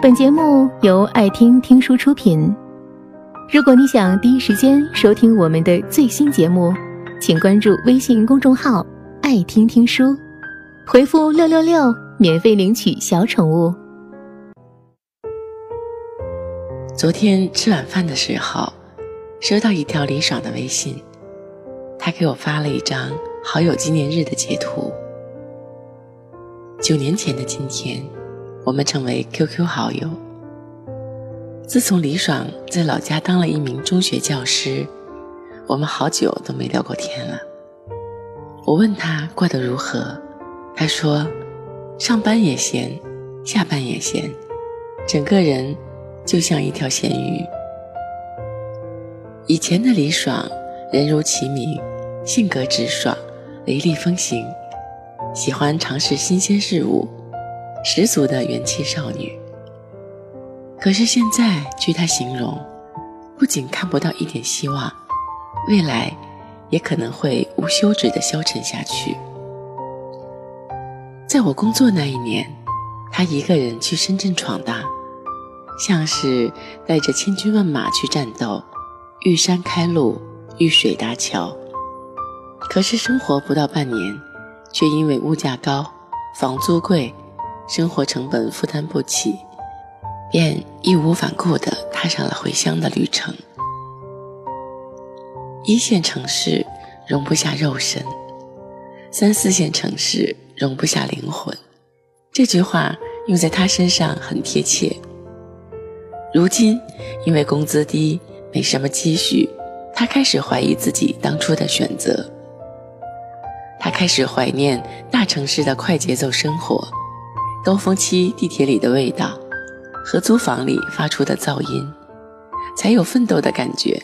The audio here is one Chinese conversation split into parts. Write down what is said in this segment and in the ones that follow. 本节目由爱听听书出品。如果你想第一时间收听我们的最新节目，请关注微信公众号“爱听听书”，回复666免费领取小宠物。昨天吃晚饭的时候，收到一条李爽的微信，他给我发了一张好友纪念日的截图。9年前的今天，我们成为 QQ 好友。自从李爽在老家当了一名中学教师，我们好久都没聊过天了。我问他过得如何，他说上班也闲，下班也闲，整个人就像一条咸鱼。以前的李爽人如其名，性格直爽，雷厉风行，喜欢尝试新鲜事物，十足的元气少女。可是现在据她形容，不仅看不到一点希望，未来也可能会无休止地消沉下去。在我工作那一年，她一个人去深圳闯荡，像是带着千军万马去战斗，遇山开路，遇水搭桥。可是生活不到半年，却因为物价高，房租贵，生活成本负担不起，便义无反顾地踏上了回乡的旅程。1线城市容不下肉身，3、4线城市容不下灵魂，这句话用在他身上很贴切。如今因为工资低，没什么积蓄，他开始怀疑自己当初的选择。他开始怀念大城市的快节奏生活，高峰期地铁里的味道，合租房里发出的噪音，才有奋斗的感觉。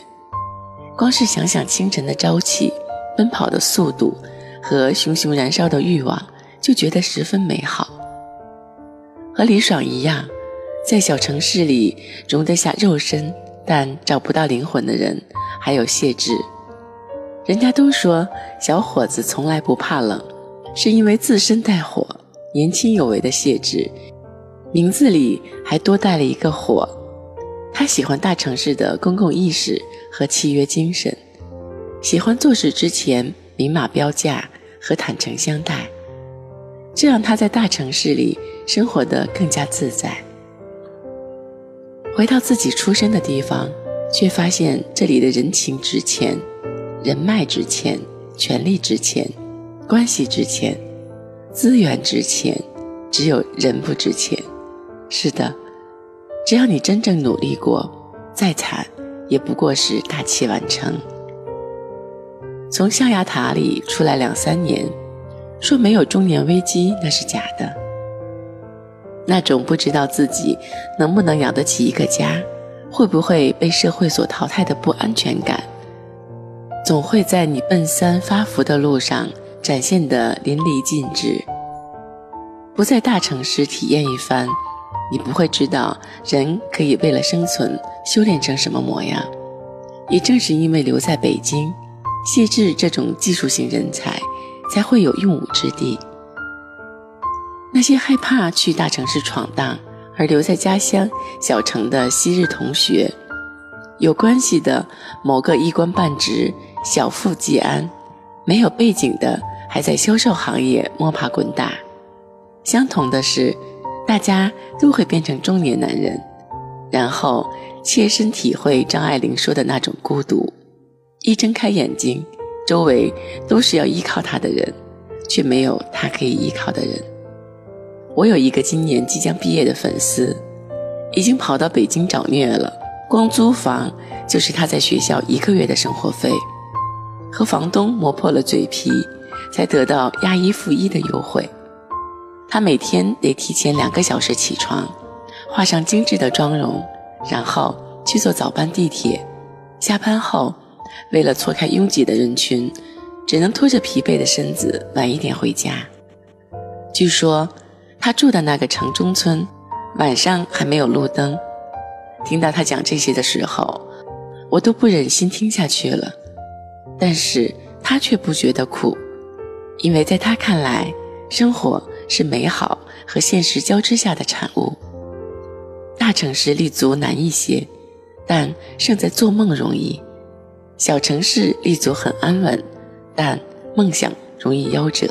光是想想清晨的朝气，奔跑的速度和熊熊燃烧的欲望，就觉得十分美好。和李爽一样，在小城市里容得下肉身但找不到灵魂的人还有谢志。人家都说小伙子从来不怕冷，是因为自身带火。年轻有为的谢志，名字里还多带了一个火。他喜欢大城市的公共意识和契约精神，喜欢做事之前明码标价和坦诚相待，这让他在大城市里生活得更加自在。回到自己出生的地方，却发现这里的人情值钱，人脉值钱，权力值钱，关系值钱，资源值钱，只有人不值钱。是的，只要你真正努力过，再惨也不过是大器晚成。从象牙塔里出来2、3年，说没有中年危机那是假的。那种不知道自己能不能养得起一个家，会不会被社会所淘汰的不安全感，总会在你奔三发福的路上展现得淋漓尽致。不在大城市体验一番，你不会知道人可以为了生存修炼成什么模样。也正是因为留在北京，谢志这种技术型人才才会有用武之地。那些害怕去大城市闯荡而留在家乡小城的昔日同学，有关系的某个一官半职，小富即安，没有背景的还在销售行业摸爬滚打。相同的是，大家都会变成中年男人，然后切身体会张爱玲说的那种孤独。一睁开眼睛，周围都是要依靠他的人，却没有他可以依靠的人。我有一个今年即将毕业的粉丝，已经跑到北京找虐了，光租房就是他在学校1个月的生活费，和房东磨破了嘴皮才得到押1付1的优惠。他每天得提前2个小时起床，化上精致的妆容，然后去坐早班地铁。下班后，为了错开拥挤的人群，只能拖着疲惫的身子晚一点回家。据说他住的那个城中村，晚上还没有路灯。听到他讲这些的时候，我都不忍心听下去了，但是他却不觉得苦，因为在他看来，生活是美好和现实交织下的产物。大城市立足难一些，但胜在做梦容易；小城市立足很安稳，但梦想容易夭折。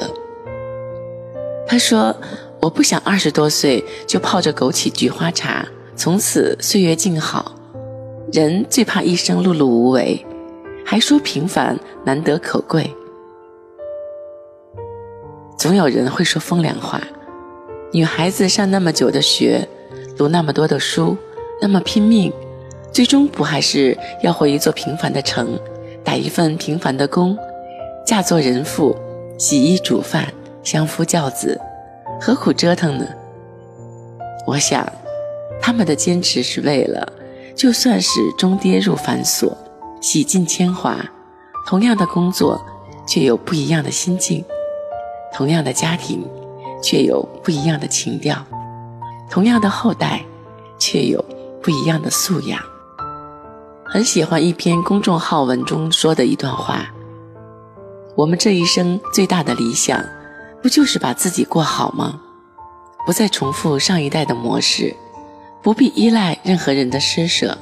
他说，我不想20多岁就泡着枸杞菊花茶，从此岁月静好。人最怕一生碌碌无为，还说平凡难得可贵。总有人会说风凉话，女孩子上那么久的学，读那么多的书，那么拼命，最终不还是要回一座平凡的城，打一份平凡的工，嫁做人妇，洗衣煮饭，相夫教子，何苦折腾呢？我想他们的坚持是为了，就算是终跌入繁琐，洗尽铅华，同样的工作却有不一样的心境，同样的家庭却有不一样的情调，同样的后代却有不一样的素养。很喜欢一篇公众号文中说的一段话，我们这一生最大的理想，不就是把自己过好吗？不再重复上一代的模式，不必依赖任何人的施舍，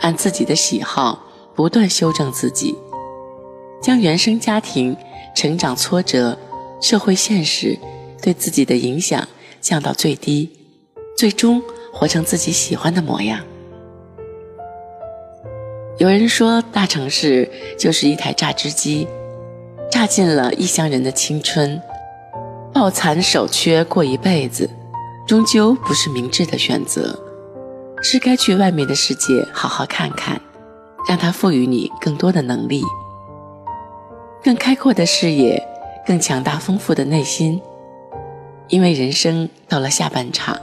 按自己的喜好不断修正自己，将原生家庭、成长挫折、社会现实对自己的影响降到最低，最终活成自己喜欢的模样。有人说，大城市就是一台榨汁机，榨尽了异乡人的青春，抱残守缺过一辈子，终究不是明智的选择，是该去外面的世界好好看看，让它赋予你更多的能力，更开阔的视野，更强大丰富的内心。因为人生到了下半场，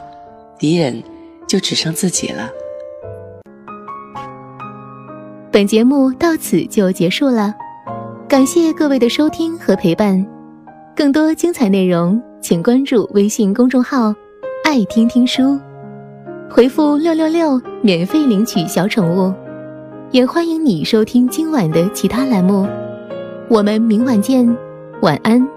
敌人就只剩自己了。本节目到此就结束了，感谢各位的收听和陪伴。更多精彩内容，请关注微信公众号爱听听书，回复666免费领取小宠物。也欢迎你收听今晚的其他栏目，我们明晚见，晚安。